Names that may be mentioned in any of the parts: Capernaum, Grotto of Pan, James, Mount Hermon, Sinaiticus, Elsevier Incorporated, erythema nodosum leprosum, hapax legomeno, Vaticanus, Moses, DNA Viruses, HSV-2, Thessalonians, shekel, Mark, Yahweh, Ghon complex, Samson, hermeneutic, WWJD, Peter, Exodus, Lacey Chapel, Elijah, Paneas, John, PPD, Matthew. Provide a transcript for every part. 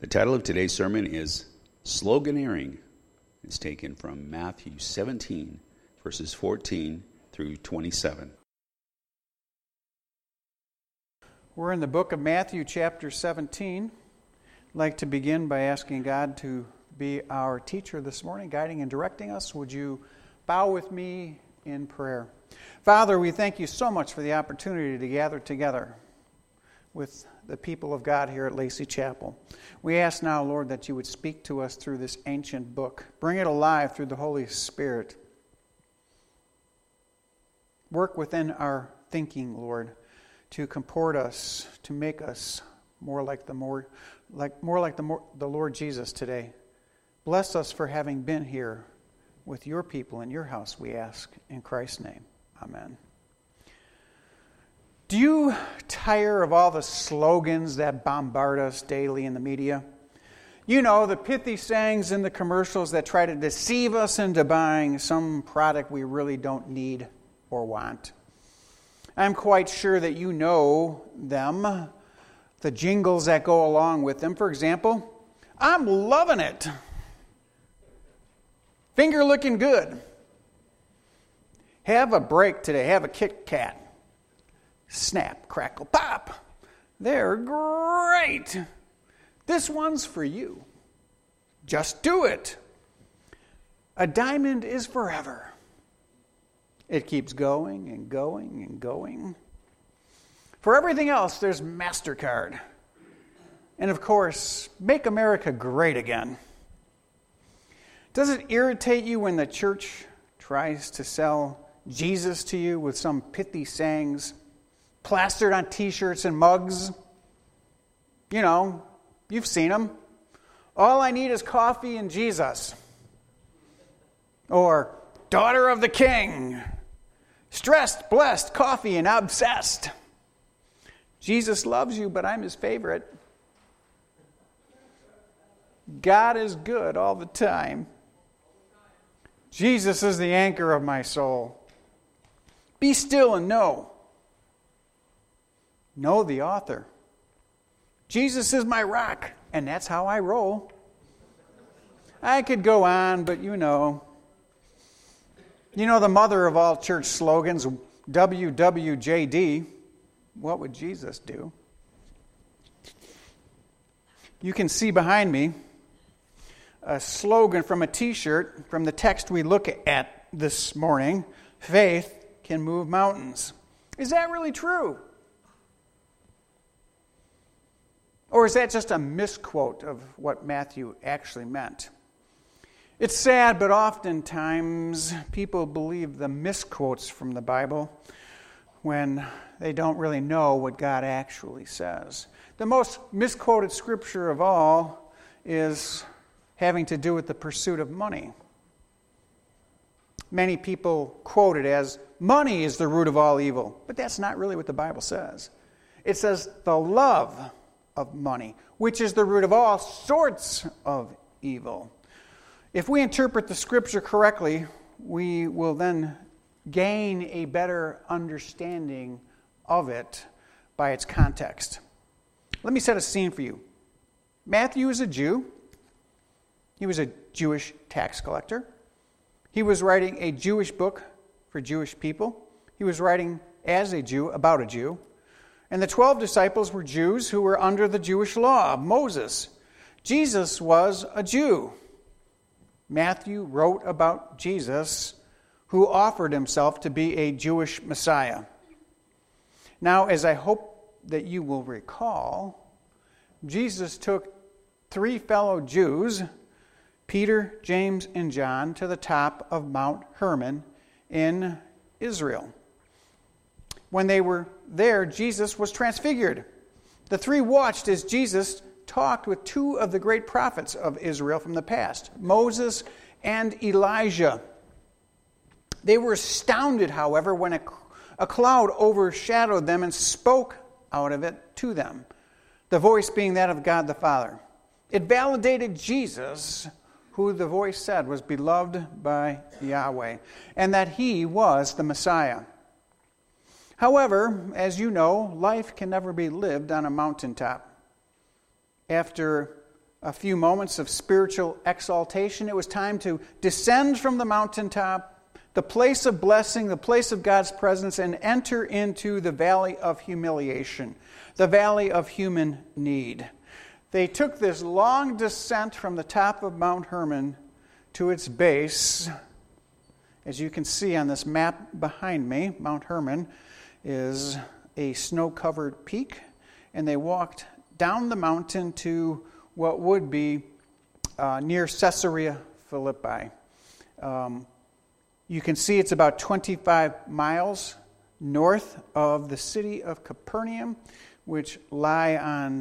The title of today's sermon is Sloganeering. It's taken from Matthew 17, verses 14 through 27. We're in the book of Matthew, chapter 17. I'd like to begin by asking God to be our teacher this morning, guiding and directing us. Would you bow with me in prayer? Father, we thank you so much for the opportunity to gather together with the people of God here at Lacey Chapel. We ask now, Lord, that you would speak to us through this ancient book. Bring it alive through the Holy Spirit. Work within our thinking, Lord, to comport us, to make us more like the Lord Jesus today. Bless us for having been here with your people in your house, we ask in Christ's name. Amen. Do you tire of all the slogans that bombard us daily in the media? You know, the pithy sayings in the commercials that try to deceive us into buying some product we really don't need or want. I'm quite sure that you know them, the jingles that go along with them. For example, I'm loving it. Finger looking good. Have a break today. Have a Kit Kat. Snap, crackle, pop. They're great. This one's for you. Just do it. A diamond is forever. It keeps going and going and going. For everything else, there's MasterCard. And of course, Make America Great Again. Does it irritate you when the church tries to sell Jesus to you with some pithy sayings plastered on t-shirts and mugs? You know, you've seen them. All I need is coffee and Jesus. Or, daughter of the king. Stressed, blessed, coffee, and obsessed. Jesus loves you, but I'm his favorite. God is good all the time. Jesus is the anchor of my soul. Be still and know. Know the author. Jesus is my rock, and that's how I roll. I could go on, but you know. You know the mother of all church slogans, WWJD. What would Jesus do? You can see behind me a slogan from a t-shirt from the text we look at this morning. Faith can move mountains. Is that really true? Or is that just a misquote of what Matthew actually meant? It's sad, but oftentimes people believe the misquotes from the Bible when they don't really know what God actually says. The most misquoted scripture of all is having to do with the pursuit of money. Many people quote it as, money is the root of all evil. But that's not really what the Bible says. It says the love of money, which is the root of all sorts of evil. If we interpret the scripture correctly, we will then gain a better understanding of it by its context. Let me set a scene for you. Matthew is a Jew. He was a Jewish tax collector. He was writing a Jewish book for Jewish people. He was writing as a Jew about a Jew. And the 12 disciples were Jews who were under the Jewish law of Moses. Jesus was a Jew. Matthew wrote about Jesus, who offered himself to be a Jewish Messiah. Now, as I hope that you will recall, Jesus took three fellow Jews, Peter, James, and John, to the top of Mount Hermon in Israel. When they were there, Jesus was transfigured. The three watched as Jesus talked with two of the great prophets of Israel from the past, Moses and Elijah. They were astounded, however, when a cloud overshadowed them and spoke out of it to them, the voice being that of God the Father. It validated Jesus, who the voice said was beloved by Yahweh, and that he was the Messiah. However, as you know, life can never be lived on a mountaintop. After a few moments of spiritual exaltation, it was time to descend from the mountaintop, the place of blessing, the place of God's presence, and enter into the valley of humiliation, the valley of human need. They took this long descent from the top of Mount Hermon to its base. As you can see on this map behind me, Mount Hermon is a snow-covered peak, and they walked down the mountain to what would be near Caesarea Philippi. You can see it's about 25 miles north of the city of Capernaum, which lie on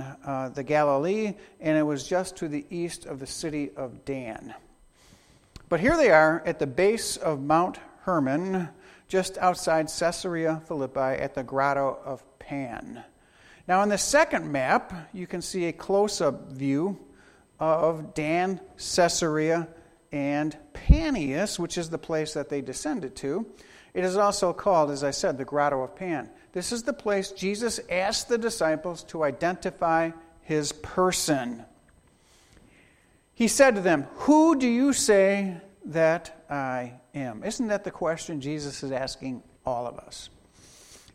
the Galilee, and it was just to the east of the city of Dan. But here they are at the base of Mount Hermon, just outside Caesarea Philippi at the Grotto of Pan. Now on the second map, you can see a close-up view of Dan, Caesarea, and Paneas, which is the place that they descended to. It is also called, as I said, the Grotto of Pan. This is the place Jesus asked the disciples to identify his person. He said to them, "Who do you say that I am?" Isn't that the question Jesus is asking all of us?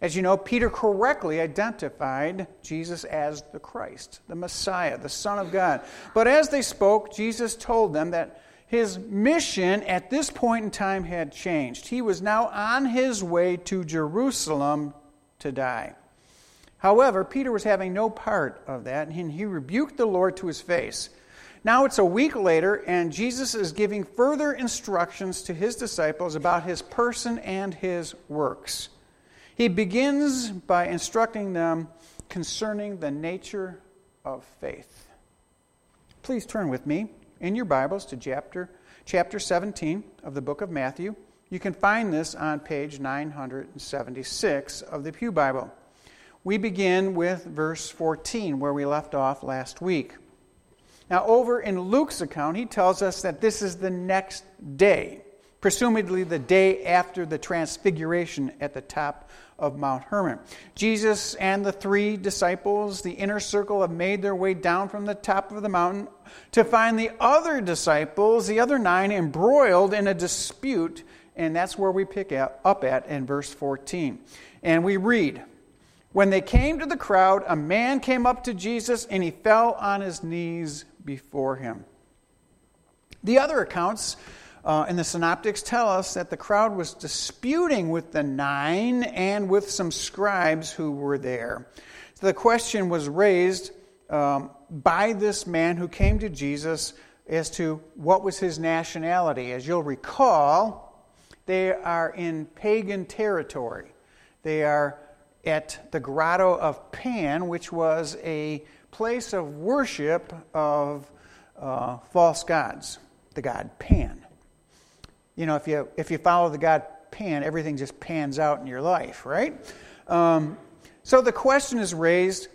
As you know, Peter correctly identified Jesus as the Christ, the Messiah, the Son of God. But as they spoke, Jesus told them that his mission at this point in time had changed. He was now on his way to Jerusalem to die. However, Peter was having no part of that, and he rebuked the Lord to his face. Now it's a week later, and Jesus is giving further instructions to his disciples about his person and his works. He begins by instructing them concerning the nature of faith. Please turn with me in your Bibles to chapter 17 of the book of Matthew. You can find this on page 976 of the Pew Bible. We begin with verse 14, where we left off last week. Now, over in Luke's account, he tells us that this is the next day, presumably the day after the transfiguration at the top of Mount Hermon. Jesus and the three disciples, the inner circle, have made their way down from the top of the mountain to find the other disciples, the other nine, embroiled in a dispute, and that's where we pick up at in verse 14. And we read, "When they came to the crowd, a man came up to Jesus, and he fell on his knees before him." The other accounts in the synoptics tell us that the crowd was disputing with the nine and with some scribes who were there. So the question was raised by this man who came to Jesus as to what was his nationality. As you'll recall, they are in pagan territory. They are at the Grotto of Pan, which was a place of worship of false gods, the god Pan. You know, if you follow the god Pan, everything just pans out in your life, right? So the question is raised,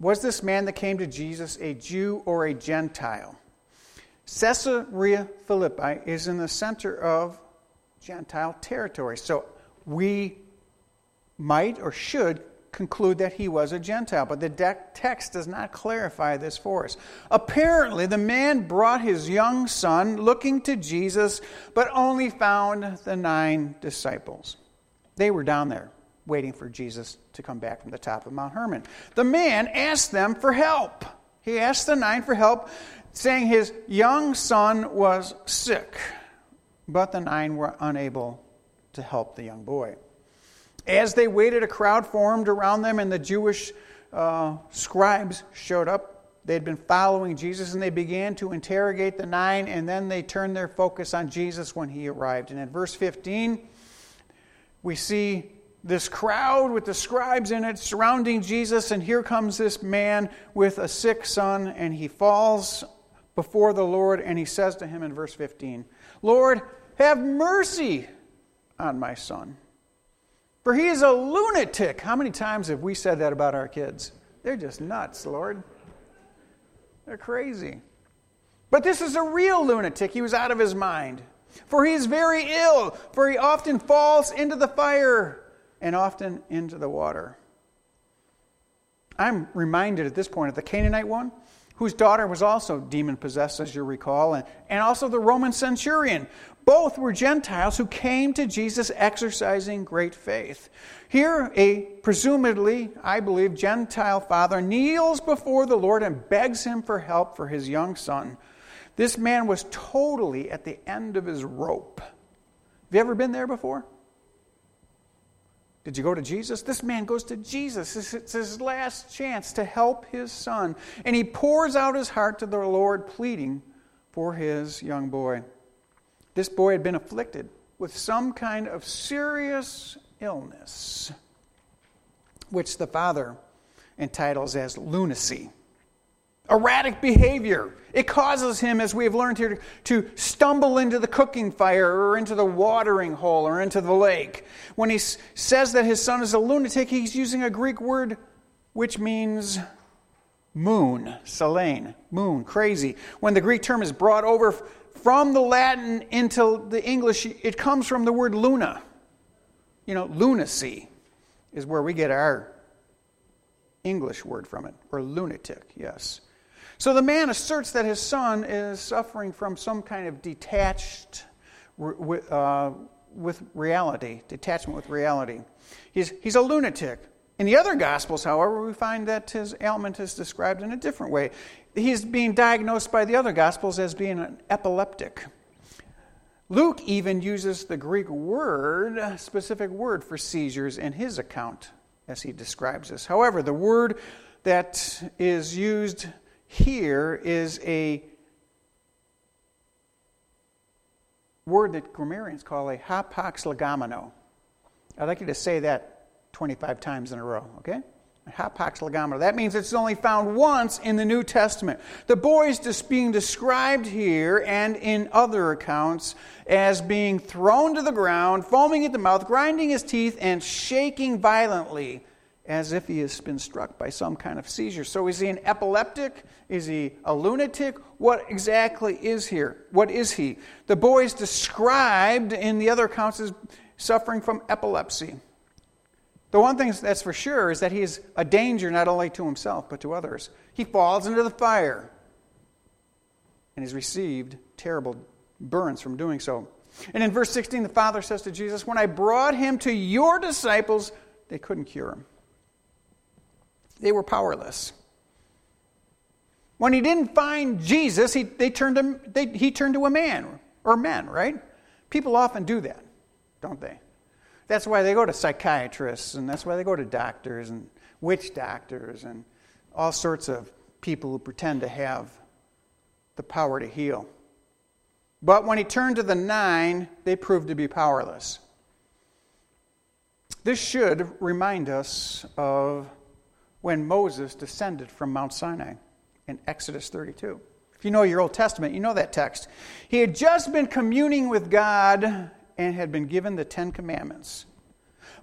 was this man that came to Jesus a Jew or a Gentile? Caesarea Philippi is in the center of Gentile territory, so we might or should conclude that he was a Gentile, but the text does not clarify this for us. Apparently, the man brought his young son looking to Jesus, but only found the nine disciples. They were down there waiting for Jesus to come back from the top of Mount Hermon. The man asked them for help. He asked the nine for help, saying his young son was sick, but the nine were unable to help the young boy. As they waited, a crowd formed around them, and the Jewish scribes showed up. They'd been following Jesus, and they began to interrogate the nine, and then they turned their focus on Jesus when he arrived. And in verse 15, we see this crowd with the scribes in it surrounding Jesus, and here comes this man with a sick son, and he falls before the Lord, and he says to him in verse 15, "Lord, have mercy on my son, for he is a lunatic." How many times have we said that about our kids? They're just nuts, Lord. They're crazy. But this is a real lunatic. He was out of his mind. "For he is very ill, for he often falls into the fire and often into the water." I'm reminded at this point of the Canaanite one whose daughter was also demon-possessed, as you recall, and also the Roman centurion. Both were Gentiles who came to Jesus exercising great faith. Here, a presumably, I believe, Gentile father kneels before the Lord and begs him for help for his young son. This man was totally at the end of his rope. Have you ever been there before? Did you go to Jesus? This man goes to Jesus. It's his last chance to help his son. And he pours out his heart to the Lord, pleading for his young boy. This boy had been afflicted with some kind of serious illness, which the father entitles as lunacy. Erratic behavior. It causes him, as we have learned here, to stumble into the cooking fire or into the watering hole or into the lake. When he says that his son is a lunatic, he's using a Greek word which means moon, selene, moon, crazy. When the Greek term is brought over from the Latin into the English, it comes from the word luna. You know, lunacy is where we get our English word from it, or lunatic, yes. So the man asserts that his son is suffering from some kind of detachment with reality. He's a lunatic. In the other Gospels, however, we find that his ailment is described in a different way. He's being diagnosed by the other Gospels as being an epileptic. Luke even uses the Greek word, specific word for seizures in his account as he describes this. However, the word that is used here is a word that grammarians call a hapax legomeno. I'd like you to say that 25 times in a row, okay? A hapax legomeno. That means it's only found once in the New Testament. The boy is just being described here and in other accounts as being thrown to the ground, foaming at the mouth, grinding his teeth, and shaking violently, as if he has been struck by some kind of seizure. So is he an epileptic? Is he a lunatic? What exactly is here? What is he? The boy is described in the other accounts as suffering from epilepsy. The one thing that's for sure is that he is a danger not only to himself but to others. He falls into the fire and has received terrible burns from doing so. And in verse 16, the father says to Jesus, "When I brought him to your disciples, they couldn't cure him." They were powerless. When he didn't find Jesus, he turned to a man or men, right? People often do that, don't they? That's why they go to psychiatrists, and that's why they go to doctors and witch doctors and all sorts of people who pretend to have the power to heal. But when he turned to the nine, they proved to be powerless. This should remind us of when Moses descended from Mount Sinai in Exodus 32. If you know your Old Testament, you know that text. He had just been communing with God and had been given the Ten Commandments.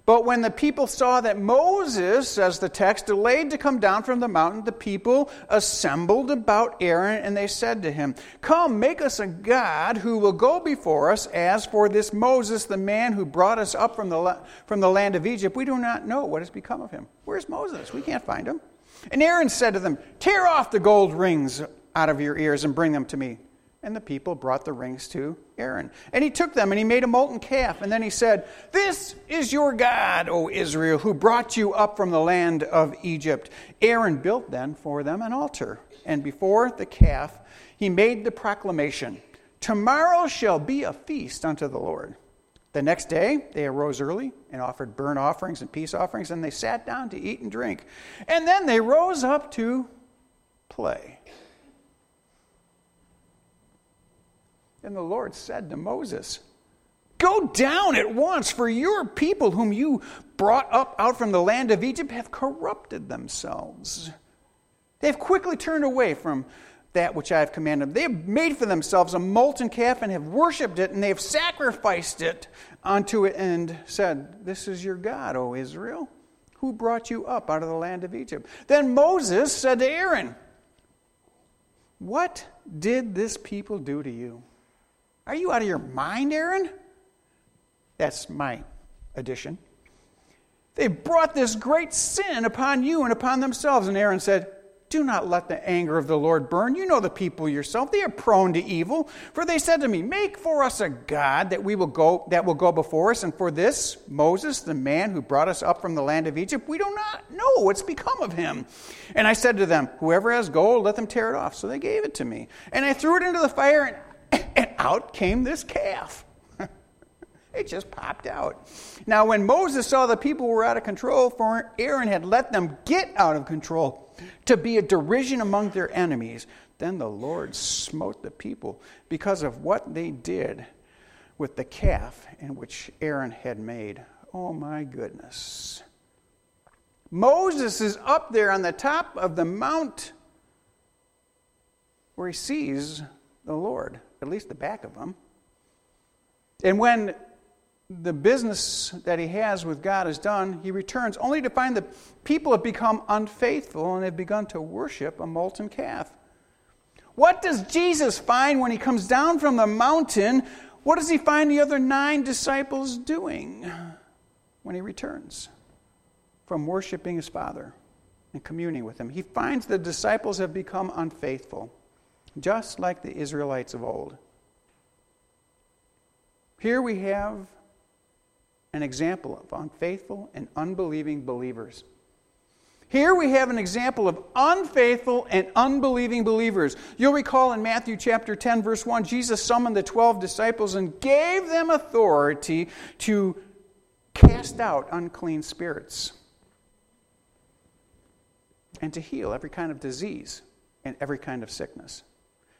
But when the people saw that Moses, as the text, delayed to come down from the mountain, the people assembled about Aaron, and they said to him, "Come, make us a god who will go before us. As for this Moses, the man who brought us up from the land of Egypt, we do not know what has become of him." Where's Moses? We can't find him. And Aaron said to them, "Tear off the gold rings out of your ears and bring them to me." And the people brought the rings to Aaron. And he took them, and he made a molten calf. And then he said, "This is your God, O Israel, who brought you up from the land of Egypt." Aaron built then for them an altar. And before the calf, he made the proclamation, "Tomorrow shall be a feast unto the Lord." The next day they arose early and offered burnt offerings and peace offerings, and they sat down to eat and drink. And then they rose up to play. And the Lord said to Moses, "Go down at once, for your people whom you brought up out from the land of Egypt have corrupted themselves. They have quickly turned away from that which I have commanded them. They have made for themselves a molten calf and have worshipped it, and they have sacrificed it unto it and said, 'This is your God, O Israel, who brought you up out of the land of Egypt.'" Then Moses said to Aaron, "What did this people do to you? Are you out of your mind, Aaron?" That's my addition. "They brought this great sin upon you and upon themselves." And Aaron said, do not let the anger of the Lord burn. You know the people yourself. They are prone to evil. For they said to me, make for us a god that will go before us. And for this, Moses, the man who brought us up from the land of Egypt, we do not know what's become of him. And I said to them, whoever has gold, let them tear it off. So they gave it to me. And I threw it into the fire, and out came this calf. It just popped out. Now, when Moses saw the people were out of control, for Aaron had let them get out of control to be a derision among their enemies, then the Lord smote the people because of what they did with the calf in which Aaron had made. Oh, my goodness. Moses is up there on the top of the mount where he sees the Lord, at least the back of him. And when the business that he has with God is done, he returns only to find the people have become unfaithful and have begun to worship a molten calf. What does Jesus find when he comes down from the mountain? What does he find the other 9 disciples doing when he returns from worshiping his Father and communing with him? He finds the disciples have become unfaithful, just like the Israelites of old. Here we have an example of unfaithful and unbelieving believers. Here we have an example of unfaithful and unbelieving believers. You'll recall in Matthew chapter 10, verse 1, Jesus summoned the 12 disciples and gave them authority to cast out unclean spirits and to heal every kind of disease and every kind of sickness.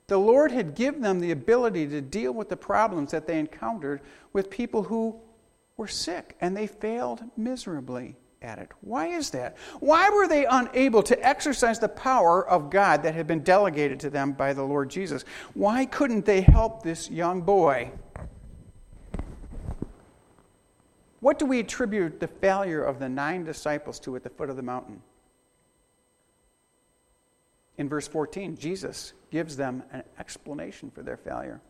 The Lord had given them the ability to deal with the problems that they encountered with people who were sick, and they failed miserably at it. Why is that? Why were they unable to exercise the power of God that had been delegated to them by the Lord Jesus? Why couldn't they help this young boy? What do we attribute the failure of the 9 disciples to at the foot of the mountain? In verse 14, Jesus gives them an explanation for their failure.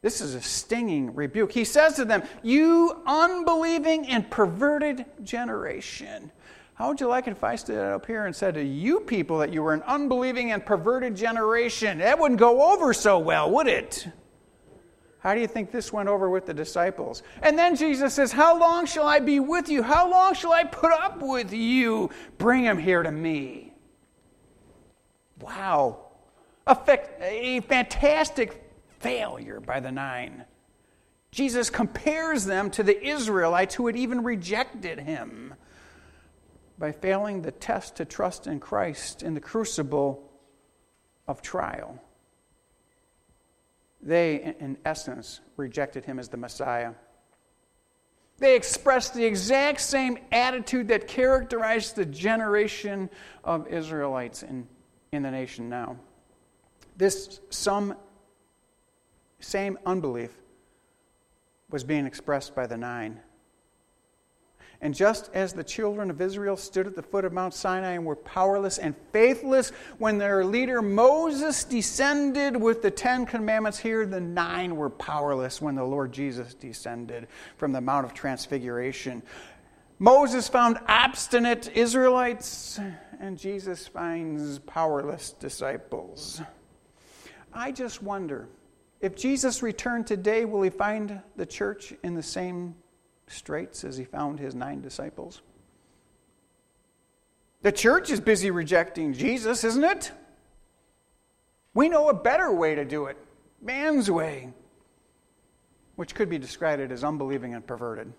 This is a stinging rebuke. He says to them, you unbelieving and perverted generation. How would you like it if I stood up here and said to you people that you were an unbelieving and perverted generation? That wouldn't go over so well, would it? How do you think this went over with the disciples? And then Jesus says, how long shall I be with you? How long shall I put up with you? Bring him here to me. Wow. A fantastic failure by the 9. Jesus compares them to the Israelites who had even rejected him by failing the test to trust in Christ in the crucible of trial. They, in essence, rejected him as the Messiah. They expressed the exact same attitude that characterized the generation of Israelites in the nation now. This same unbelief was being expressed by the 9. And just as the children of Israel stood at the foot of Mount Sinai and were powerless and faithless when their leader Moses descended with the 10 commandments, here the 9 were powerless when the Lord Jesus descended from the Mount of Transfiguration. Moses found obstinate Israelites, and Jesus finds powerless disciples. I just wonder, if Jesus returned today, will he find the church in the same straits as he found his 9 disciples? The church is busy rejecting Jesus, isn't it? We know a better way to do it, man's way, which could be described as unbelieving and perverted.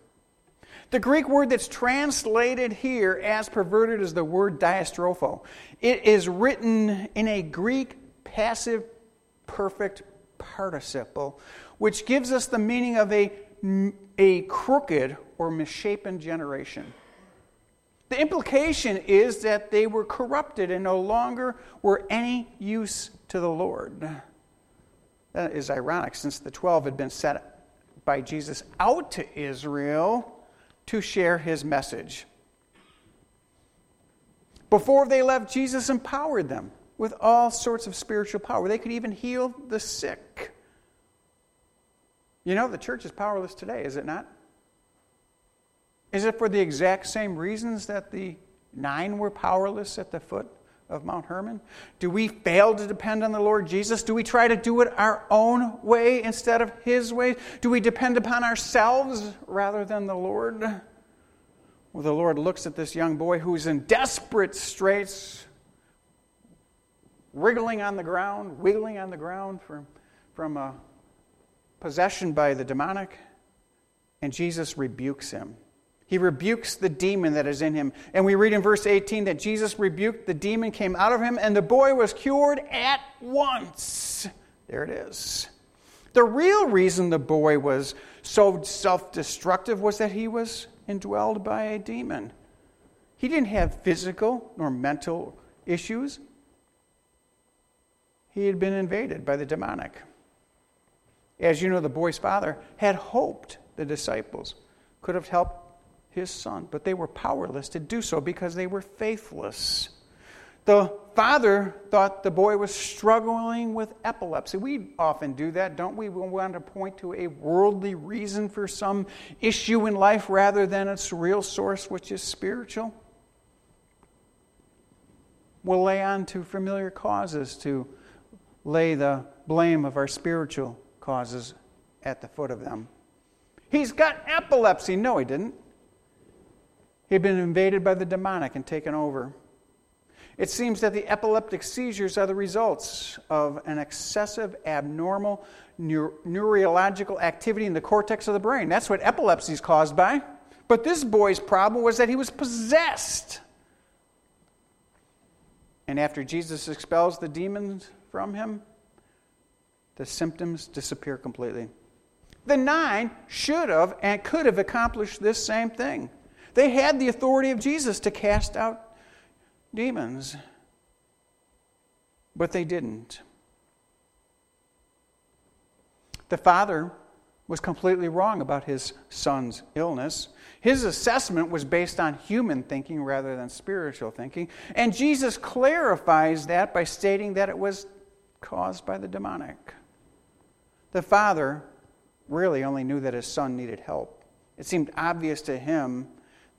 The Greek word that's translated here as perverted is the word diastropho. It is written in a Greek passive perfect participle, which gives us the meaning of a crooked or misshapen generation. The implication is that they were corrupted and no longer were any use to the Lord. That is ironic, since the 12 had been sent by Jesus out to Israel to share his message. Before they left, Jesus empowered them with all sorts of spiritual power. They could even heal the sick. You know, the church is powerless today, is it not? Is it for the exact same reasons that the 9 were powerless at the foot of Mount Hermon? Do we fail to depend on the Lord Jesus? Do we try to do it our own way instead of His way? Do we depend upon ourselves rather than the Lord? Well, the Lord looks at this young boy who's in desperate straits, wiggling on the ground from a possession by the demonic, and Jesus rebukes him. He rebukes the demon that is in him. And we read in verse 18 that Jesus rebuked the demon, came out of him, and the boy was cured at once. There it is. The real reason the boy was so self-destructive was that he was indwelled by a demon. He didn't have physical nor mental issues. He had been invaded by the demonic. As you know, the boy's father had hoped the disciples could have helped his son, but they were powerless to do so because they were faithless. The father thought the boy was struggling with epilepsy. We often do that, don't we? We want to point to a worldly reason for some issue in life rather than its real source, which is spiritual. We'll lay on to familiar causes to lay the blame of our spiritual causes at the foot of them. He's got epilepsy. No, he didn't. He'd been invaded by the demonic and taken over. It seems that the epileptic seizures are the results of an excessive, abnormal neurological activity in the cortex of the brain. That's what epilepsy is caused by. But this boy's problem was that he was possessed. And after Jesus expels the demons from him, the symptoms disappear completely. The 9 should have and could have accomplished this same thing. They had the authority of Jesus to cast out demons, but they didn't. The father was completely wrong about his son's illness. His assessment was based on human thinking rather than spiritual thinking, and Jesus clarifies that by stating that it was caused by the demonic. The father really only knew that his son needed help. It seemed obvious to him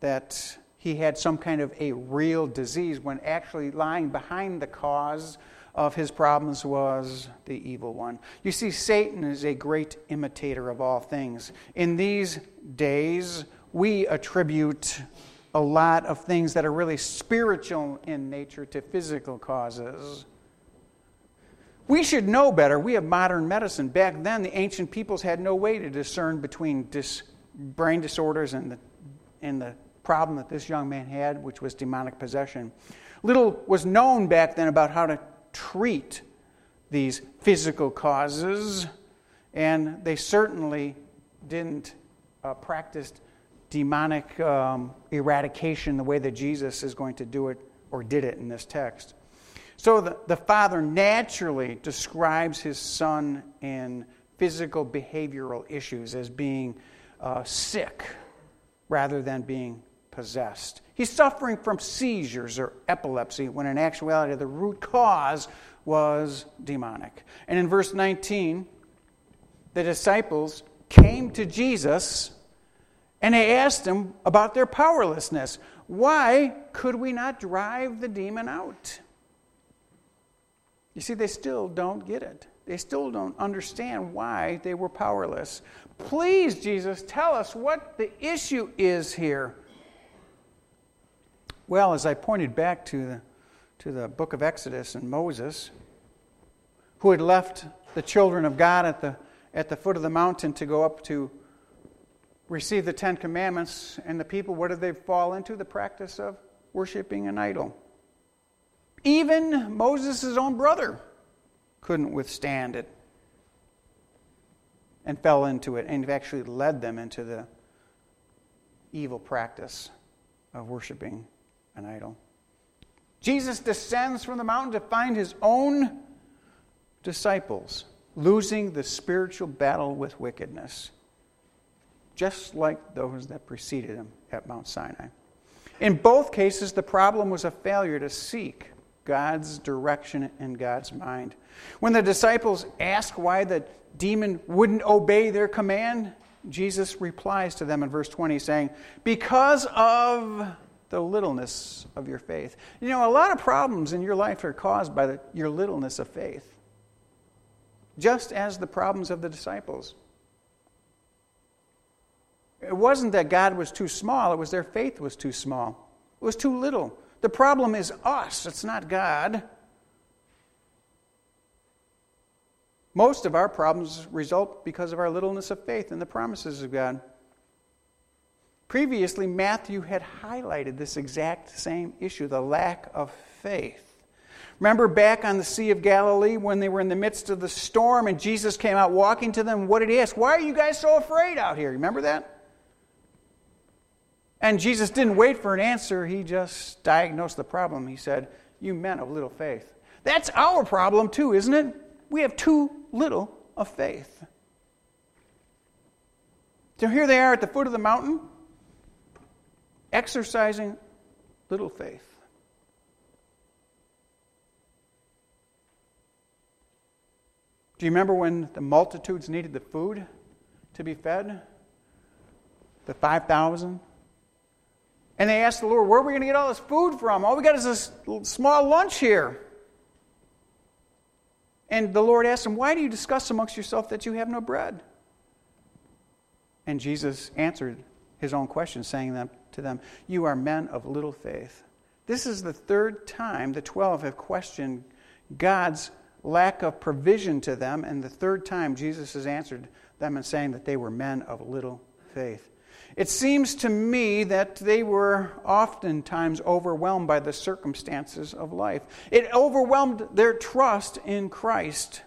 that he had some kind of a real disease when actually lying behind the cause of his problems was the evil one. You see, Satan is a great imitator of all things. In these days, we attribute a lot of things that are really spiritual in nature to physical causes. We should know better. We have modern medicine. Back then, the ancient peoples had no way to discern between brain disorders and the problem that this young man had, which was demonic possession. Little was known back then about how to treat these physical causes, and they certainly didn't practice demonic eradication the way that Jesus is going to do it, or did it in this text. So the father naturally describes his son in physical behavioral issues as being sick rather than being possessed. He's suffering from seizures or epilepsy when in actuality the root cause was demonic. And in verse 19, the disciples came to Jesus and they asked him about their powerlessness. Why could we not drive the demon out? You see, they still don't get it. They still don't understand why they were powerless. Please, Jesus, tell us what the issue is here. Well, as I pointed back to the book of Exodus and Moses, who had left the children of God at the foot of the mountain to go up to receive the 10 commandments, and the people, what did they fall into? The practice of worshiping an idol. Even Moses' own brother couldn't withstand it and fell into it, and actually led them into the evil practice of worshiping an idol. Jesus descends from the mountain to find his own disciples losing the spiritual battle with wickedness, just like those that preceded him at Mount Sinai. In both cases, the problem was a failure to seek God's direction and God's mind. When the disciples ask why the demon wouldn't obey their command, Jesus replies to them in verse 20 saying, because of the littleness of your faith. You know, a lot of problems in your life are caused by your littleness of faith, just as the problems of the disciples. It wasn't that God was too small, it was their faith was too small. It was too little. The problem is us, it's not God. Most of our problems result because of our littleness of faith in the promises of God. Previously, Matthew had highlighted this exact same issue, the lack of faith. Remember back on the Sea of Galilee when they were in the midst of the storm and Jesus came out walking to them, what did he ask? Why are you guys so afraid out here? Remember that? And Jesus didn't wait for an answer. He just diagnosed the problem. He said, you men of little faith. That's our problem too, isn't it? We have too little of faith. So here they are at the foot of the mountain, exercising little faith. Do you remember when the multitudes needed the food to be fed? The 5,000? And they asked the Lord, where are we going to get all this food from? All we got is this small lunch here. And the Lord asked them, why do you discuss amongst yourself that you have no bread? And Jesus answered his own question, saying to them, you are men of little faith. This is the third time the 12 have questioned God's lack of provision to them, and the third time Jesus has answered them in saying that they were men of little faith. It seems to me that they were oftentimes overwhelmed by the circumstances of life. It overwhelmed their trust in Christ.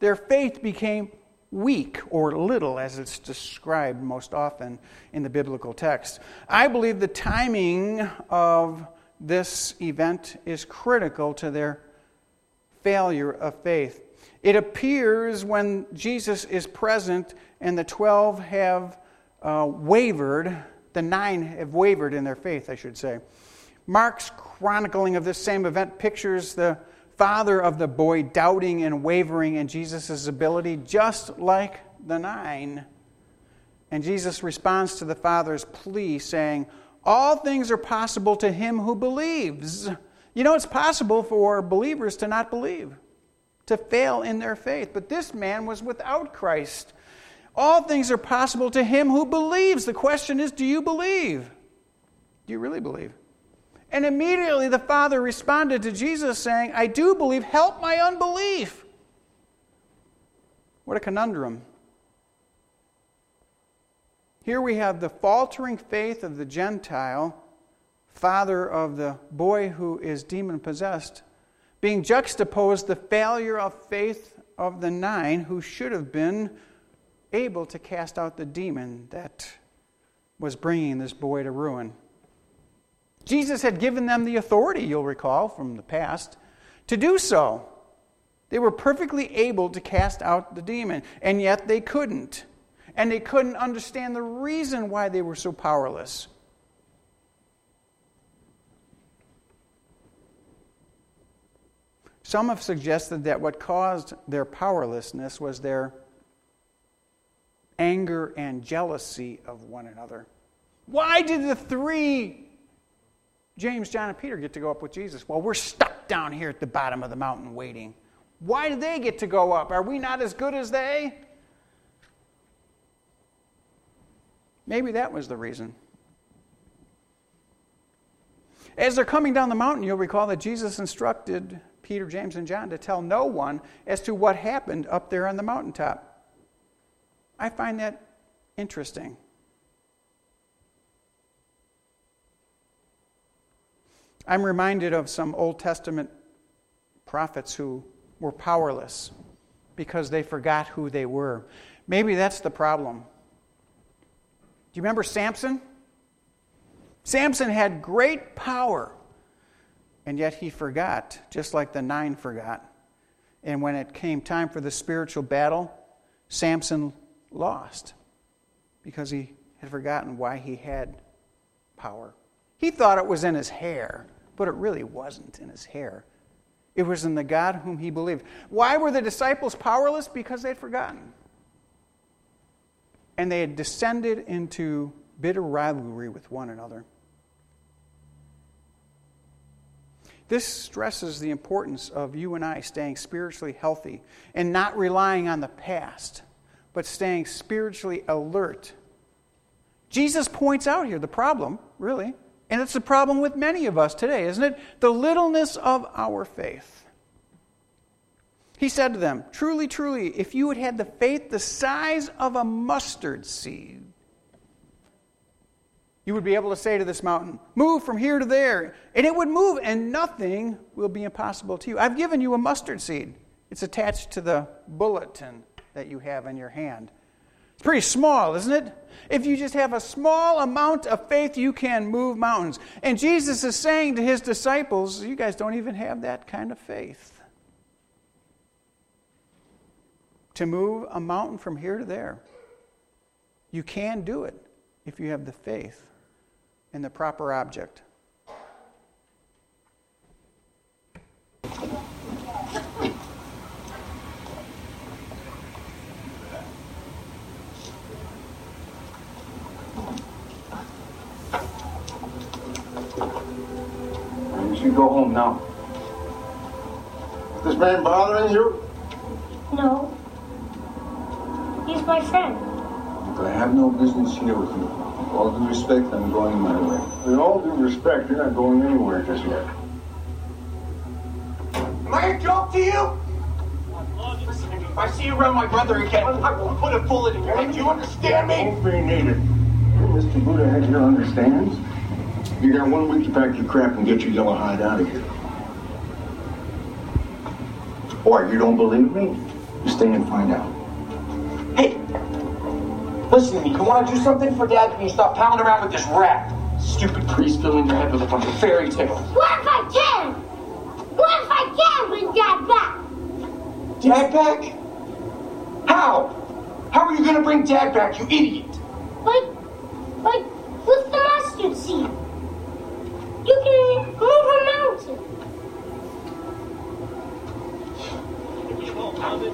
Their faith became weak or little, as it's described most often in the biblical text. I believe the timing of this event is critical to their failure of faith. It appears when Jesus is present and the 12 have wavered, the 9 have wavered in their faith, I should say. Mark's chronicling of this same event pictures the father of the boy doubting and wavering in Jesus' ability, just like the 9. And Jesus responds to the father's plea, saying, all things are possible to him who believes. You know, it's possible for believers to not believe, to fail in their faith. But this man was without Christ. All things are possible to him who believes. The question is, do you believe? Do you really believe? And immediately the father responded to Jesus saying, I do believe, help my unbelief. What a conundrum. Here we have the faltering faith of the Gentile, father of the boy who is demon-possessed, being juxtaposed the failure of faith of the 9 who should have been able to cast out the demon that was bringing this boy to ruin. Jesus had given them the authority, you'll recall from the past, to do so. They were perfectly able to cast out the demon, and yet they couldn't. And they couldn't understand the reason why they were so powerless. Some have suggested that what caused their powerlessness was their anger and jealousy of one another. Why did the 3... James, John, and Peter get to go up with Jesus? Well, we're stuck down here at the bottom of the mountain waiting. Why do they get to go up? Are we not as good as they? Maybe that was the reason. As they're coming down the mountain, you'll recall that Jesus instructed Peter, James, and John to tell no one as to what happened up there on the mountaintop. I find that interesting. I'm reminded of some Old Testament prophets who were powerless because they forgot who they were. Maybe that's the problem. Do you remember Samson? Samson had great power, and yet he forgot, just like the 9 forgot. And when it came time for the spiritual battle, Samson lost because he had forgotten why he had power. He thought it was in his hair. But it really wasn't in his hair. It was in the God whom he believed. Why were the disciples powerless? Because they had forgotten. And they had descended into bitter rivalry with one another. This stresses the importance of you and I staying spiritually healthy and not relying on the past, but staying spiritually alert. Jesus points out here the problem, really, and it's the problem with many of us today, isn't it? The littleness of our faith. He said to them, "Truly, truly, if you had had the faith the size of a mustard seed, you would be able to say to this mountain, 'Move from here to there,' and it would move, and nothing will be impossible to you." I've given you a mustard seed. It's attached to the bulletin that you have in your hand. It's pretty small, isn't it? If you just have a small amount of faith, you can move mountains. And Jesus is saying to his disciples, you guys don't even have that kind of faith. To move a mountain from here to there, you can do it if you have the faith and the proper object. You should go home now. Is this man bothering you? No. He's my friend. But I have no business here with you. With all due respect, I'm going my way. With all due respect, you're not going anywhere just yet. Am I a joke to you? If I see you around my brother again, I will put a bullet in your head. Do you understand me? I won't be needed. Mr. Buddha head here understands. You got 1 week to pack your crap and get your yellow hide out of here. Or you don't believe me? You stay and find out. Hey! Listen to me, you want to do something for Dad? Can you stop pounding around with this rap? Stupid priest filling your head with a bunch of fairy tales. What if I can? What if I can bring Dad back? Dad back? How? How are you going to bring Dad back, you idiot? Like, with the mustard seed. You can move a mountain. If you won't pound it.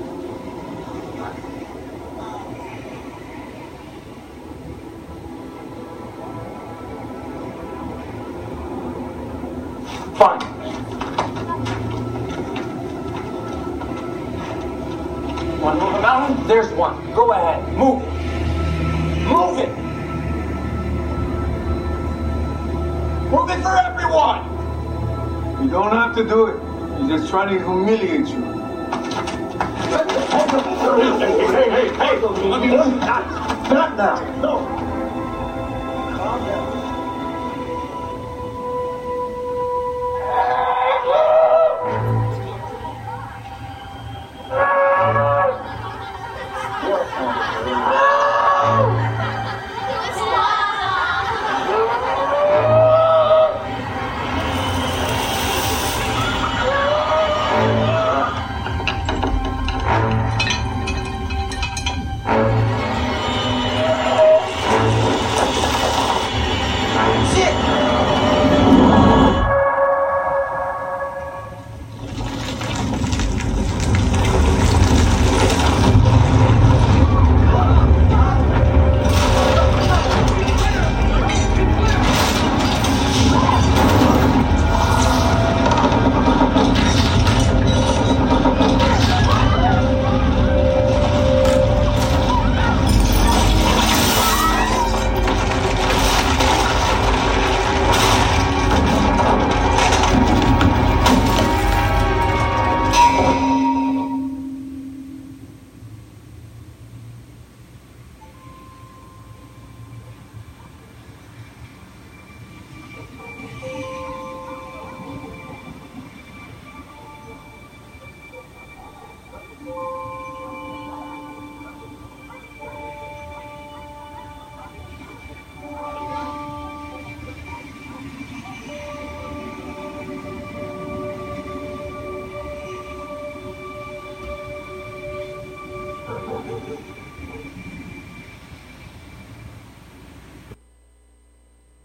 Fine. Want to move a mountain? There's one. Go ahead. Move it. Move it. Move it for everyone. You don't have to do it. He's just trying to humiliate you. Hey. Let me move. Not now. No.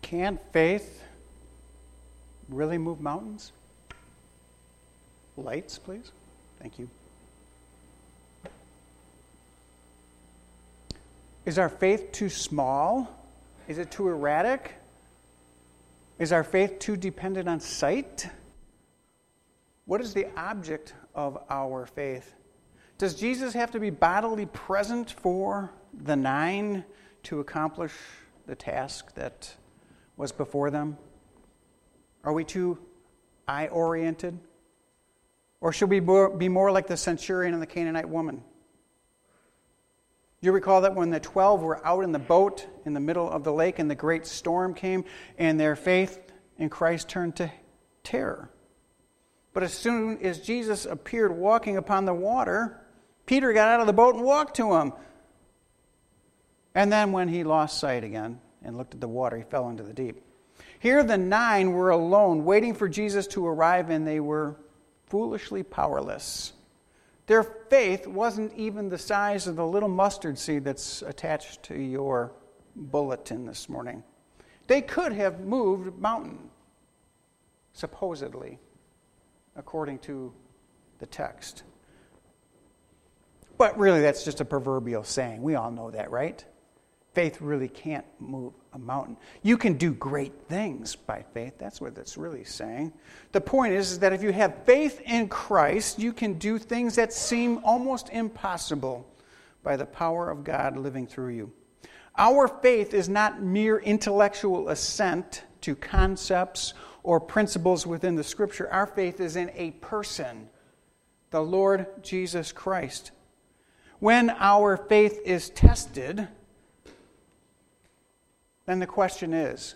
Can faith really move mountains? Lights, please. Thank you. Is our faith too small? Is it too erratic? Is our faith too dependent on sight? What is the object of our faith? Does Jesus have to be bodily present for the 9 to accomplish the task that was before them? Are we too eye-oriented? Or should we be more like the centurion and the Canaanite woman? You recall that when the 12 were out in the boat in the middle of the lake and the great storm came, and their faith in Christ turned to terror. But as soon as Jesus appeared walking upon the water, Peter got out of the boat and walked to him. And then when he lost sight again and looked at the water, he fell into the deep. Here the 9 were alone, waiting for Jesus to arrive, and they were foolishly powerless. Their faith wasn't even the size of the little mustard seed that's attached to your bulletin this morning. They could have moved a mountain, supposedly, according to the text. But really, that's just a proverbial saying. We all know that, right? Faith really can't move a mountain. You can do great things by faith. That's what that's really saying. The point is that if you have faith in Christ, you can do things that seem almost impossible by the power of God living through you. Our faith is not mere intellectual assent to concepts or principles within the Scripture. Our faith is in a person, the Lord Jesus Christ. When our faith is tested, then the question is,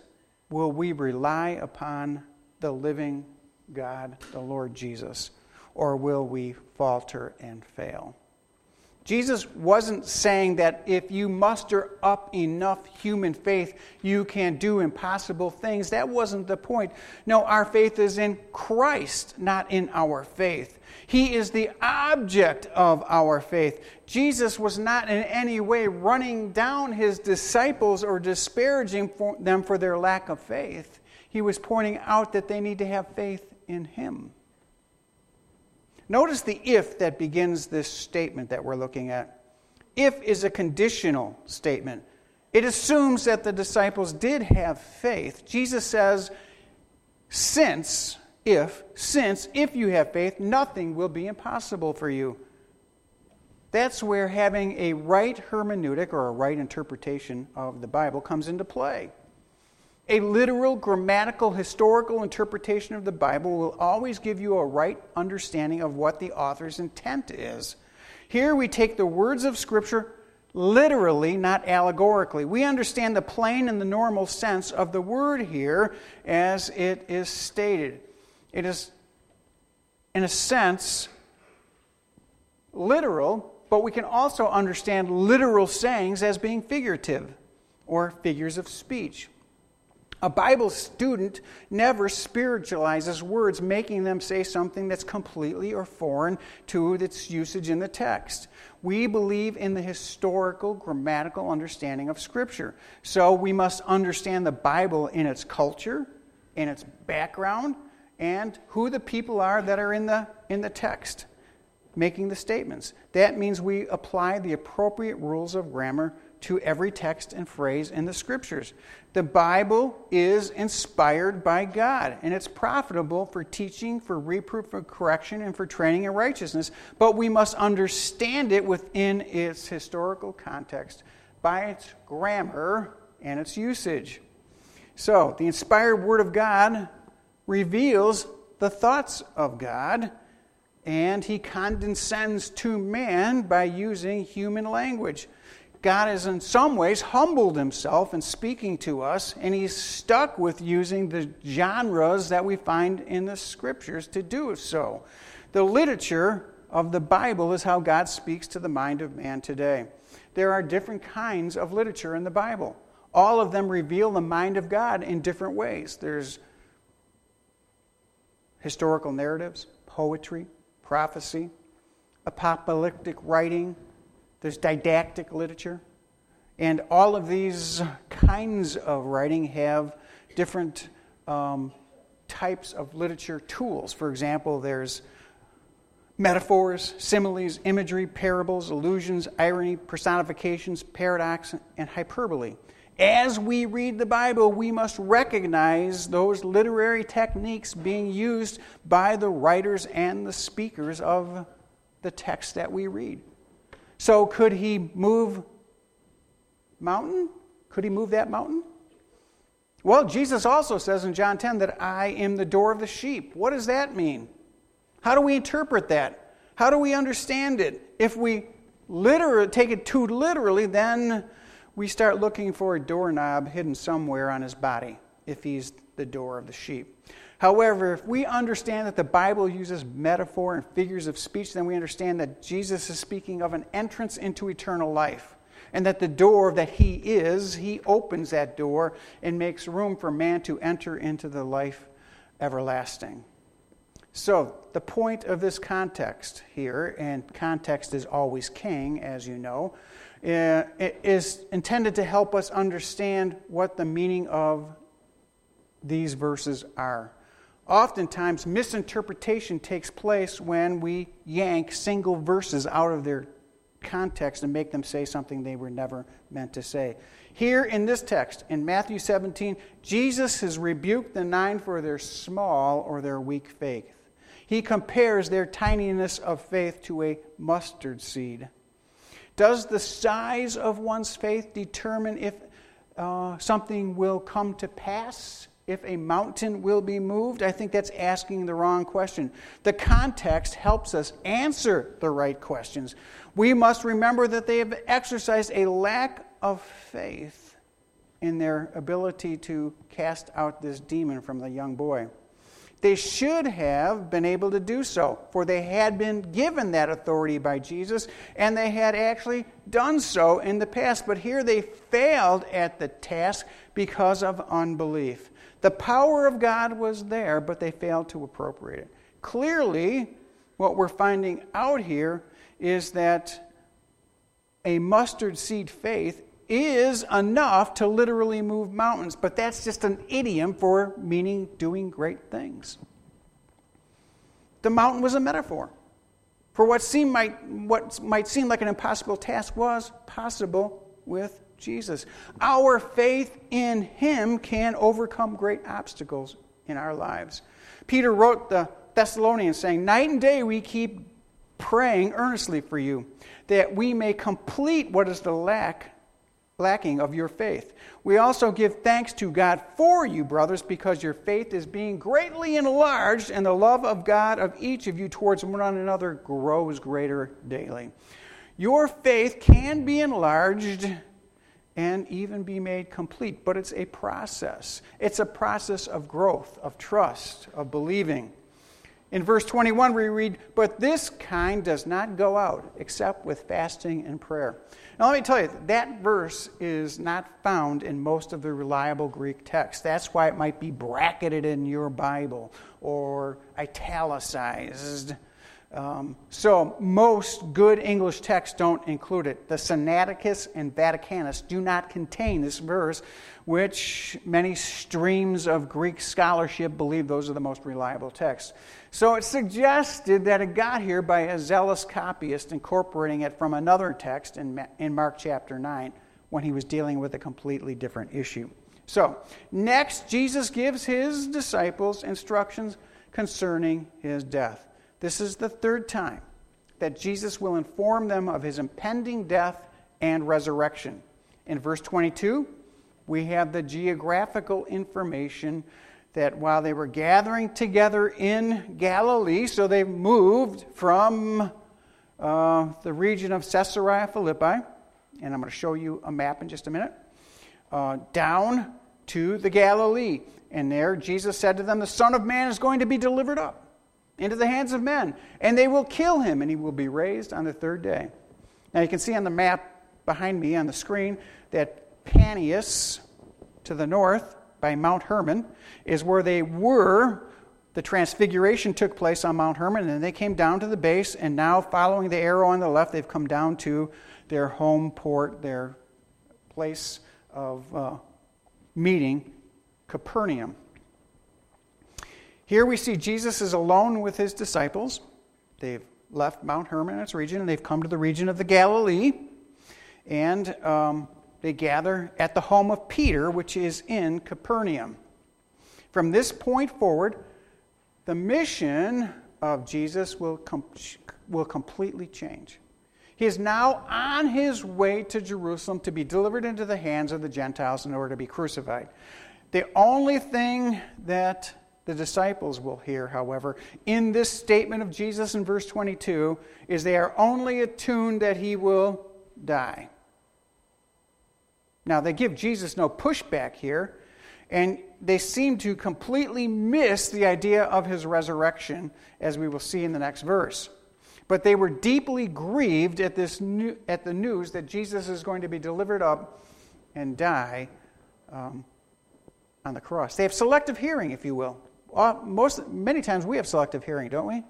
will we rely upon the living God, the Lord Jesus, or will we falter and fail? Jesus wasn't saying that if you muster up enough human faith, you can do impossible things. That wasn't the point. No, our faith is in Christ, not in our faith. He is the object of our faith. Jesus was not in any way running down his disciples or disparaging them for their lack of faith. He was pointing out that they need to have faith in him. Notice the if that begins this statement that we're looking at. If is a conditional statement. It assumes that the disciples did have faith. Jesus says, since you have faith, nothing will be impossible for you. That's where having a right hermeneutic or a right interpretation of the Bible comes into play. A literal, grammatical, historical interpretation of the Bible will always give you a right understanding of what the author's intent is. Here we take the words of Scripture literally, not allegorically. We understand the plain and the normal sense of the word here as it is stated. It is, in a sense, literal, but we can also understand literal sayings as being figurative or figures of speech. A Bible student never spiritualizes words, making them say something that's completely or foreign to its usage in the text. We believe in the historical, grammatical understanding of Scripture. So we must understand the Bible in its culture, in its background, and who the people are that are in the text making the statements. That means we apply the appropriate rules of grammar to every text and phrase in the Scriptures. The Bible is inspired by God, and it's profitable for teaching, for reproof, for correction, and for training in righteousness, but we must understand it within its historical context by its grammar and its usage. So, the inspired Word of God reveals the thoughts of God, and He condescends to man by using human language. God has in some ways humbled himself in speaking to us, and he's stuck with using the genres that we find in the Scriptures to do so. The literature of the Bible is how God speaks to the mind of man today. There are different kinds of literature in the Bible. All of them reveal the mind of God in different ways. There's historical narratives, poetry, prophecy, apocalyptic writing. There's didactic literature, and all of these kinds of writing have different types of literature tools. For example, there's metaphors, similes, imagery, parables, allusions, irony, personifications, paradox, and hyperbole. As we read the Bible, we must recognize those literary techniques being used by the writers and the speakers of the text that we read. So could he move mountain? Could he move that mountain? Well, Jesus also says in John 10 that I am the door of the sheep. What does that mean? How do we interpret that? How do we understand it? If we take it too literally, then we start looking for a doorknob hidden somewhere on his body if he's the door of the sheep. However, if we understand that the Bible uses metaphor and figures of speech, then we understand that Jesus is speaking of an entrance into eternal life, and that the door that he is, he opens that door and makes room for man to enter into the life everlasting. So, the point of this context here, and context is always king, as you know, is intended to help us understand what the meaning of these verses are. Oftentimes, misinterpretation takes place when we yank single verses out of their context and make them say something they were never meant to say. Here in this text, in Matthew 17, Jesus has rebuked the nine for their small or their weak faith. He compares their tininess of faith to a mustard seed. Does the size of one's faith determine if something will come to pass? If a mountain will be moved? I think that's asking the wrong question. The context helps us answer the right questions. We must remember that they have exercised a lack of faith in their ability to cast out this demon from the young boy. They should have been able to do so, for they had been given that authority by Jesus, and they had actually done so in the past, but here they failed at the task because of unbelief. The power of God was there, but they failed to appropriate it. Clearly, what we're finding out here is that a mustard seed faith is enough to literally move mountains, but that's just an idiom for meaning doing great things. The mountain was a metaphor for what might seem like an impossible task was possible with Jesus. Our faith in him can overcome great obstacles in our lives. Peter wrote the Thessalonians saying, "Night and day we keep praying earnestly for you, that we may complete what is the lacking of your faith. We also give thanks to God for you, brothers, because your faith is being greatly enlarged, and the love of God of each of you towards one another grows greater daily." Your faith can be enlarged and even be made complete, but it's a process. It's a process of growth, of trust, of believing. In verse 21 we read, "But this kind does not go out except with fasting and prayer." Now let me tell you, that verse is not found in most of the reliable Greek texts. That's why it might be bracketed in your Bible or italicized. So most good English texts don't include it. The Sinaiticus and Vaticanus do not contain this verse, which many streams of Greek scholarship believe those are the most reliable texts. So it's suggested that it got here by a zealous copyist incorporating it from another text in Mark chapter 9 when he was dealing with a completely different issue. So next, Jesus gives his disciples instructions concerning his death. This is the third time that Jesus will inform them of his impending death and resurrection. In verse 22, we have the geographical information that while they were gathering together in Galilee, so they moved from the region of Caesarea Philippi, and I'm going to show you a map in just a minute, down to the Galilee. And there Jesus said to them, "The Son of Man is going to be delivered up into the hands of men, and they will kill him, and he will be raised on the third day." Now you can see on the map behind me on the screen that Paneas to the north by Mount Hermon is where they were. The transfiguration took place on Mount Hermon, and they came down to the base, and now following the arrow on the left, they've come down to their home port, their place of meeting, Capernaum. Here we see Jesus is alone with his disciples. They've left Mount Hermon and its region, and they've come to the region of the Galilee. And they gather at the home of Peter, which is in Capernaum. From this point forward, the mission of Jesus will completely change. He is now on his way to Jerusalem to be delivered into the hands of the Gentiles in order to be crucified. The only thing that the disciples will hear, however, in this statement of Jesus in verse 22 is they are only attuned that he will die. Now, they give Jesus no pushback here, and they seem to completely miss the idea of his resurrection, as we will see in the next verse. But they were deeply grieved at the news that Jesus is going to be delivered up and die on the cross. They have selective hearing, if you will. Many times we have selective hearing, don't we?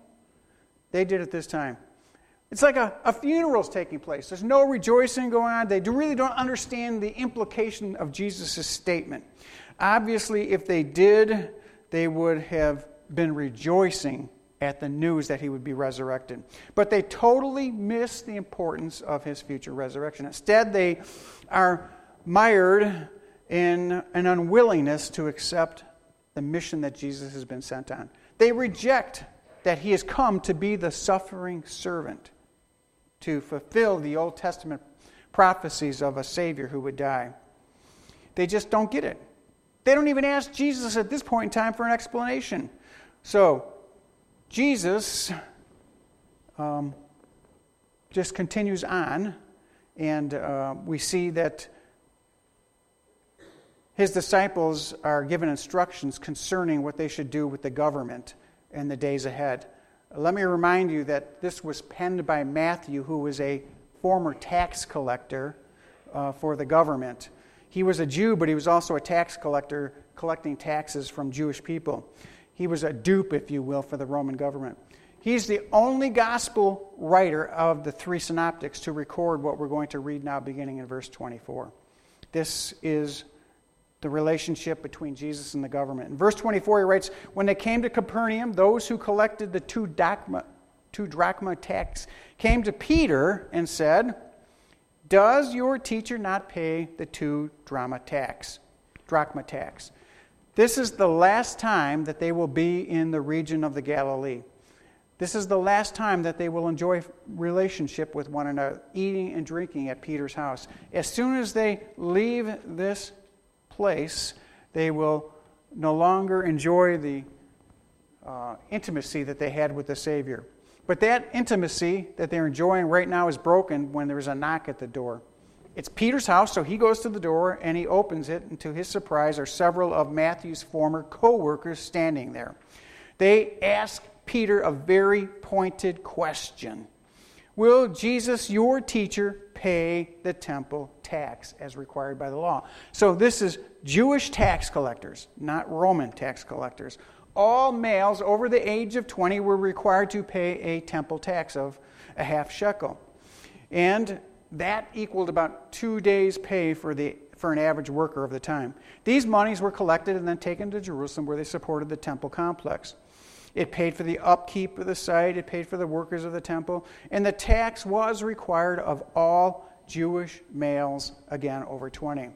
They did at this time. It's like a funeral's taking place. There's no rejoicing going on. They really don't understand the implication of Jesus' statement. Obviously, if they did, they would have been rejoicing at the news that he would be resurrected. But they totally miss the importance of his future resurrection. Instead, they are mired in an unwillingness to accept the mission that Jesus has been sent on. They reject that he has come to be the suffering servant, to fulfill the Old Testament prophecies of a Savior who would die. They just don't get it. They don't even ask Jesus at this point in time for an explanation. So, Jesus just continues on, and we see that his disciples are given instructions concerning what they should do with the government in the days ahead. Let me remind you that this was penned by Matthew, who was a former tax collector for the government. He was a Jew, but he was also a tax collector, collecting taxes from Jewish people. He was a dupe, if you will, for the Roman government. He's the only gospel writer of the three synoptics to record what we're going to read now, beginning in verse 24. This is the relationship between Jesus and the government. In verse 24, he writes, "When they came to Capernaum, those who collected the two drachma tax came to Peter and said, 'Does your teacher not pay the two drachma tax? This is the last time that they will be in the region of the Galilee. This is the last time that they will enjoy relationship with one another, eating and drinking at Peter's house. As soon as they leave this place, they will no longer enjoy the intimacy that they had with the Savior. But that intimacy that they're enjoying right now is broken when there's a knock at the door. It's Peter's house, so he goes to the door, and he opens it, and to his surprise are several of Matthew's former co-workers standing there. They ask Peter a very pointed question. 'Will Jesus, your teacher, pay the temple tax as required by the law?'" So this is Jewish tax collectors, not Roman tax collectors. All males over the age of 20 were required to pay a temple tax of a half shekel. And that equaled about 2 days' pay for an average worker of the time. These monies were collected and then taken to Jerusalem, where they supported the temple complex. It paid for the upkeep of the site. It paid for the workers of the temple. And the tax was required of all Jewish males, again, over 20.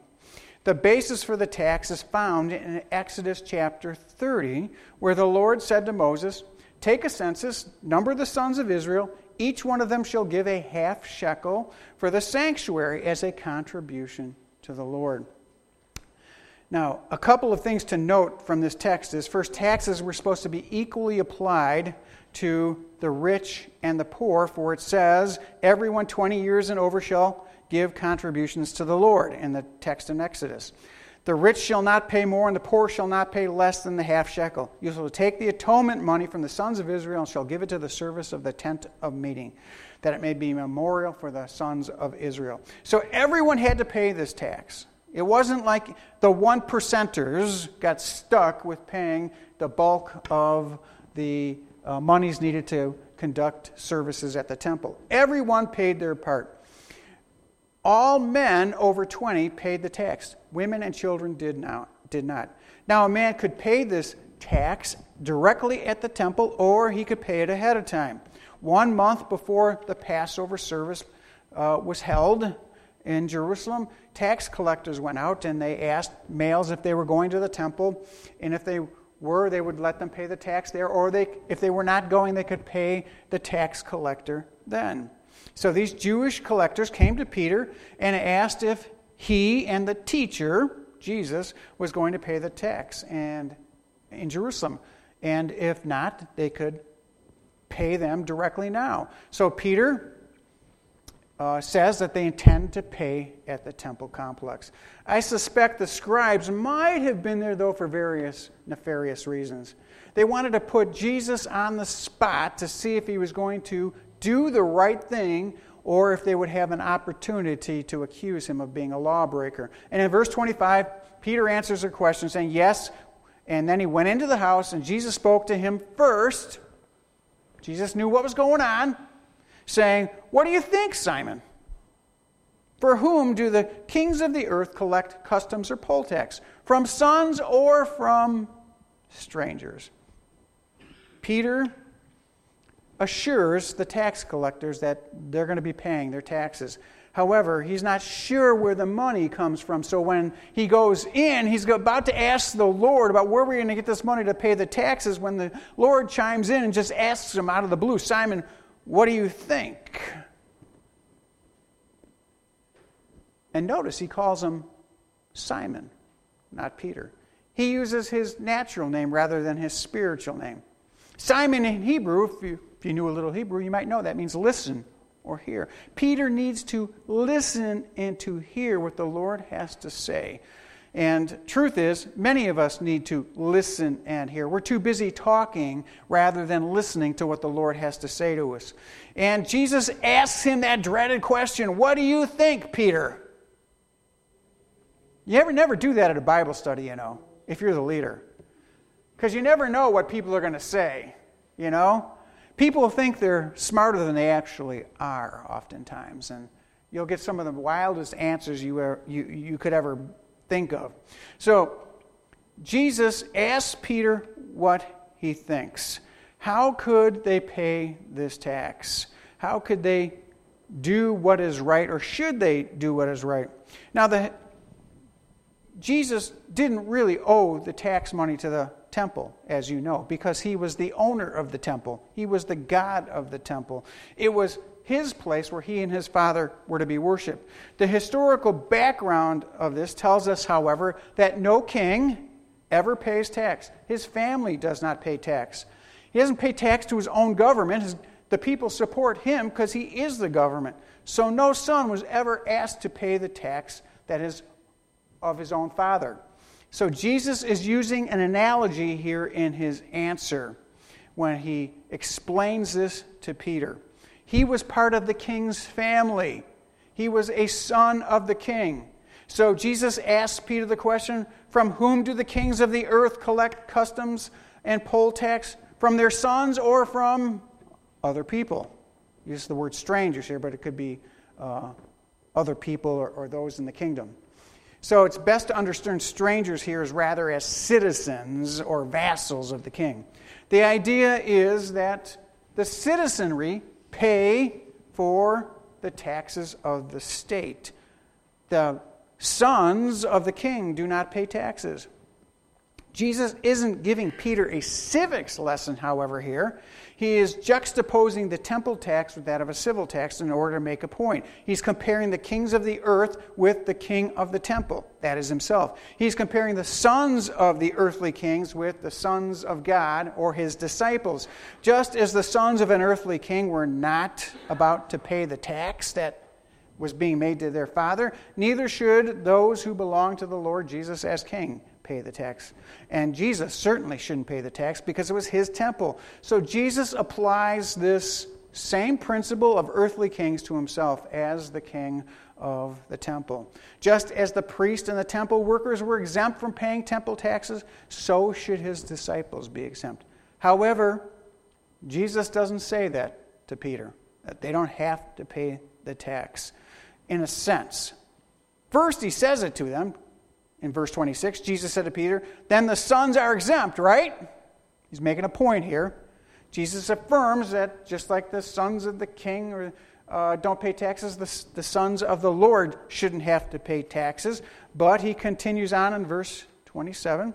The basis for the tax is found in Exodus chapter 30, where the Lord said to Moses, "Take a census, number the sons of Israel. Each one of them shall give a half shekel for the sanctuary as a contribution to the Lord." Now, a couple of things to note from this text is, first, taxes were supposed to be equally applied to the rich and the poor, for it says, "Everyone 20 years and over shall give contributions to the Lord," in the text in Exodus. "The rich shall not pay more, and the poor shall not pay less than the half shekel. You shall take the atonement money from the sons of Israel and shall give it to the service of the tent of meeting, that it may be a memorial for the sons of Israel." So everyone had to pay this tax. It wasn't like the one percenters got stuck with paying the bulk of the monies needed to conduct services at the temple. Everyone paid their part. All men over 20 paid the tax. Women and children did not. Now, a man could pay this tax directly at the temple, or he could pay it ahead of time. 1 month before the Passover service was held, in Jerusalem, tax collectors went out and they asked males if they were going to the temple, and if they were, they would let them pay the tax there, or if they were not going, they could pay the tax collector then. So these Jewish collectors came to Peter and asked if he and the teacher, Jesus, was going to pay the tax and in Jerusalem, and if not, they could pay them directly now. So Peter says that they intend to pay at the temple complex. I suspect the scribes might have been there, though, for various nefarious reasons. They wanted to put Jesus on the spot to see if he was going to do the right thing, or if they would have an opportunity to accuse him of being a lawbreaker. And in verse 25, Peter answers their question, saying, yes, and then he went into the house, and Jesus spoke to him first. Jesus knew what was going on, saying, what do you think, Simon? For whom do the kings of the earth collect customs or poll tax? From sons or from strangers? Peter assures the tax collectors that they're going to be paying their taxes. However, he's not sure where the money comes from. So when he goes in, he's about to ask the Lord about where we're going to get this money to pay the taxes, when the Lord chimes in and just asks him out of the blue, Simon, what do you think? And notice he calls him Simon, not Peter. He uses his natural name rather than his spiritual name. Simon in Hebrew, if you knew a little Hebrew, you might know that means listen or hear. Peter needs to listen and to hear what the Lord has to say. And truth is, many of us need to listen and hear. We're too busy talking rather than listening to what the Lord has to say to us. And Jesus asks him that dreaded question, what do you think, Peter? You never do that at a Bible study, if you're the leader. Because you never know what people are going to say, People think they're smarter than they actually are oftentimes. And you'll get some of the wildest answers you could ever think of. So Jesus asks Peter what he thinks. How could they pay this tax? How could they do what is right, or should they do what is right? Now, Jesus didn't really owe the tax money to the temple, as you know, because he was the owner of the temple. He was the God of the temple. It was his place where he and his Father were to be worshipped. The historical background of this tells us, however, that no king ever pays tax. His family does not pay tax. He doesn't pay tax to his own government. The people support him because he is the government. So no son was ever asked to pay the tax that is of his own father. So Jesus is using an analogy here in his answer when he explains this to Peter. He was part of the king's family. He was a son of the king. So Jesus asks Peter the question, from whom do the kings of the earth collect customs and poll tax? From their sons or from other people? Use the word strangers here, but it could be other people or those in the kingdom. So it's best to understand strangers here as rather as citizens or vassals of the king. The idea is that the citizenry pay for the taxes of the state. The sons of the king do not pay taxes. Jesus isn't giving Peter a civics lesson, however, here. He is juxtaposing the temple tax with that of a civil tax in order to make a point. He's comparing the kings of the earth with the king of the temple, that is himself. He's comparing the sons of the earthly kings with the sons of God or his disciples. Just as the sons of an earthly king were not about to pay the tax that was being made to their father, neither should those who belong to the Lord Jesus as king pay the tax. And Jesus certainly shouldn't pay the tax because it was his temple. So Jesus applies this same principle of earthly kings to himself as the king of the temple. Just as the priest and the temple workers were exempt from paying temple taxes, so should his disciples be exempt. However, Jesus doesn't say that to Peter, that they don't have to pay the tax. In a sense, first he says it to them. In verse 26, Jesus said to Peter, then the sons are exempt, right? He's making a point here. Jesus affirms that just like the sons of the king or don't pay taxes. The sons of the Lord shouldn't have to pay taxes. But he continues on in verse 27.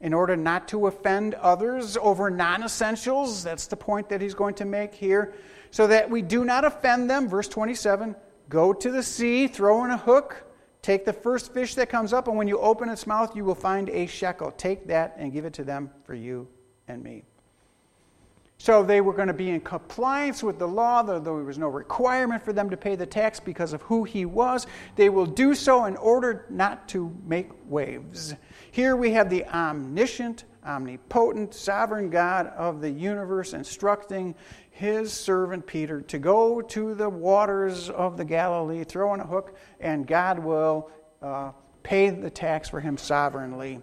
In order not to offend others over non-essentials, that's the point that he's going to make here, so that we do not offend them, verse 27, go to the sea, throw in a hook, take the first fish that comes up, and when you open its mouth, you will find a shekel. Take that and give it to them for you and me. So they were going to be in compliance with the law, though there was no requirement for them to pay the tax because of who he was. They will do so in order not to make waves. Here we have the omniscient, omnipotent, sovereign God of the universe instructing his servant Peter to go to the waters of the Galilee, throw in a hook, and God will pay the tax for him sovereignly.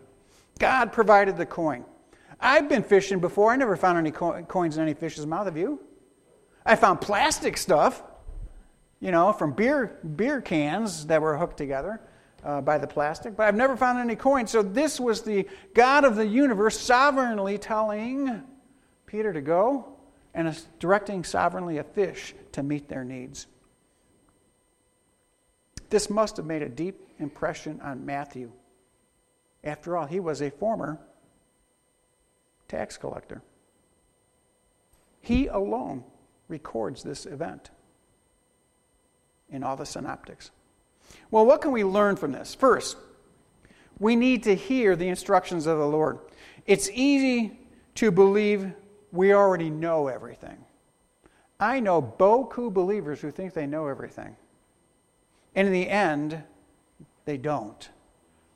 God provided the coin. I've been fishing before. I never found any coins in any fish's mouth. Have you? I found plastic stuff, you know, from beer cans that were hooked together by the plastic. But I've never found any coins. So this was the God of the universe sovereignly telling Peter to go and is directing sovereignly a fish to meet their needs. This must have made a deep impression on Matthew. After all, he was a former tax collector. He alone records this event in all the synoptics. Well, what can we learn from this? First, we need to hear the instructions of the Lord. It's easy to believe we already know everything. I know beaucoup believers who think they know everything. And in the end, they don't.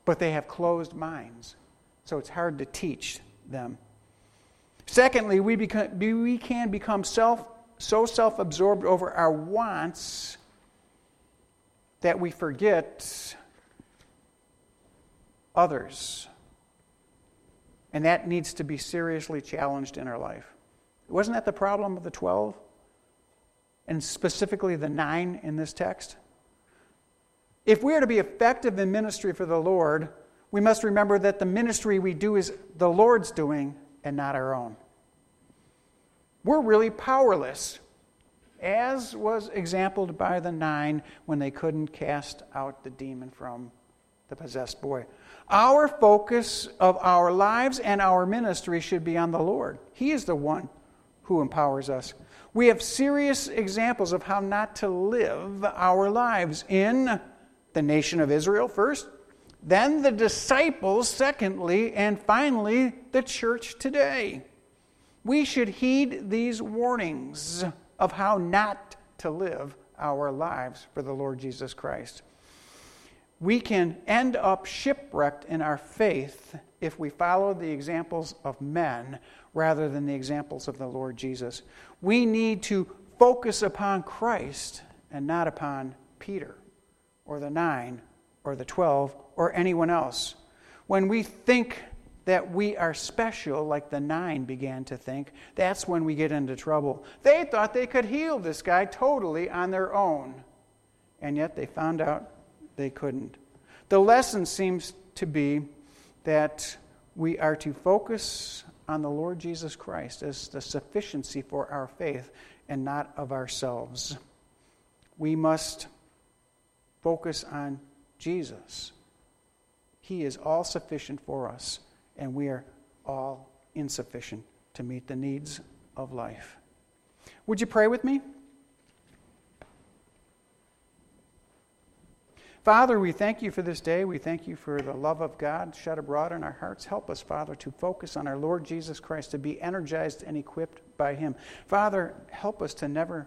But they have closed minds. So it's hard to teach them. Secondly, we can become self-absorbed over our wants that we forget others. And that needs to be seriously challenged in our life. Wasn't that the problem of the 12? And specifically the 9 in this text? If we are to be effective in ministry for the Lord, we must remember that the ministry we do is the Lord's doing and not our own. We're really powerless, as was exampled by the 9 when they couldn't cast out the demon from the possessed boy. Our focus of our lives and our ministry should be on the Lord. He is the one who empowers us. We have serious examples of how not to live our lives in the nation of Israel first, then the disciples secondly, and finally the church today. We should heed these warnings of how not to live our lives for the Lord Jesus Christ. We can end up shipwrecked in our faith if we follow the examples of men rather than the examples of the Lord Jesus. We need to focus upon Christ and not upon Peter or the 9 or the 12 or anyone else. When we think that we are special, like the 9 began to think, that's when we get into trouble. They thought they could heal this guy totally on their own, and yet they found out they couldn't. The lesson seems to be that we are to focus on the Lord Jesus Christ as the sufficiency for our faith and not of ourselves. We must focus on Jesus. He is all sufficient for us, and we are all insufficient to meet the needs of life. Would you pray with me? Father, we thank you for this day. We thank you for the love of God shed abroad in our hearts. Help us, Father, to focus on our Lord Jesus Christ, to be energized and equipped by him. Father, help us to never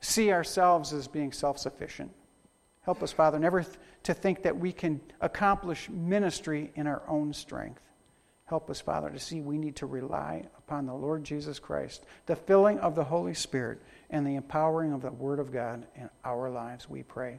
see ourselves as being self-sufficient. Help us, Father, never to think that we can accomplish ministry in our own strength. Help us, Father, to see we need to rely upon the Lord Jesus Christ, the filling of the Holy Spirit, and the empowering of the Word of God in our lives, we pray.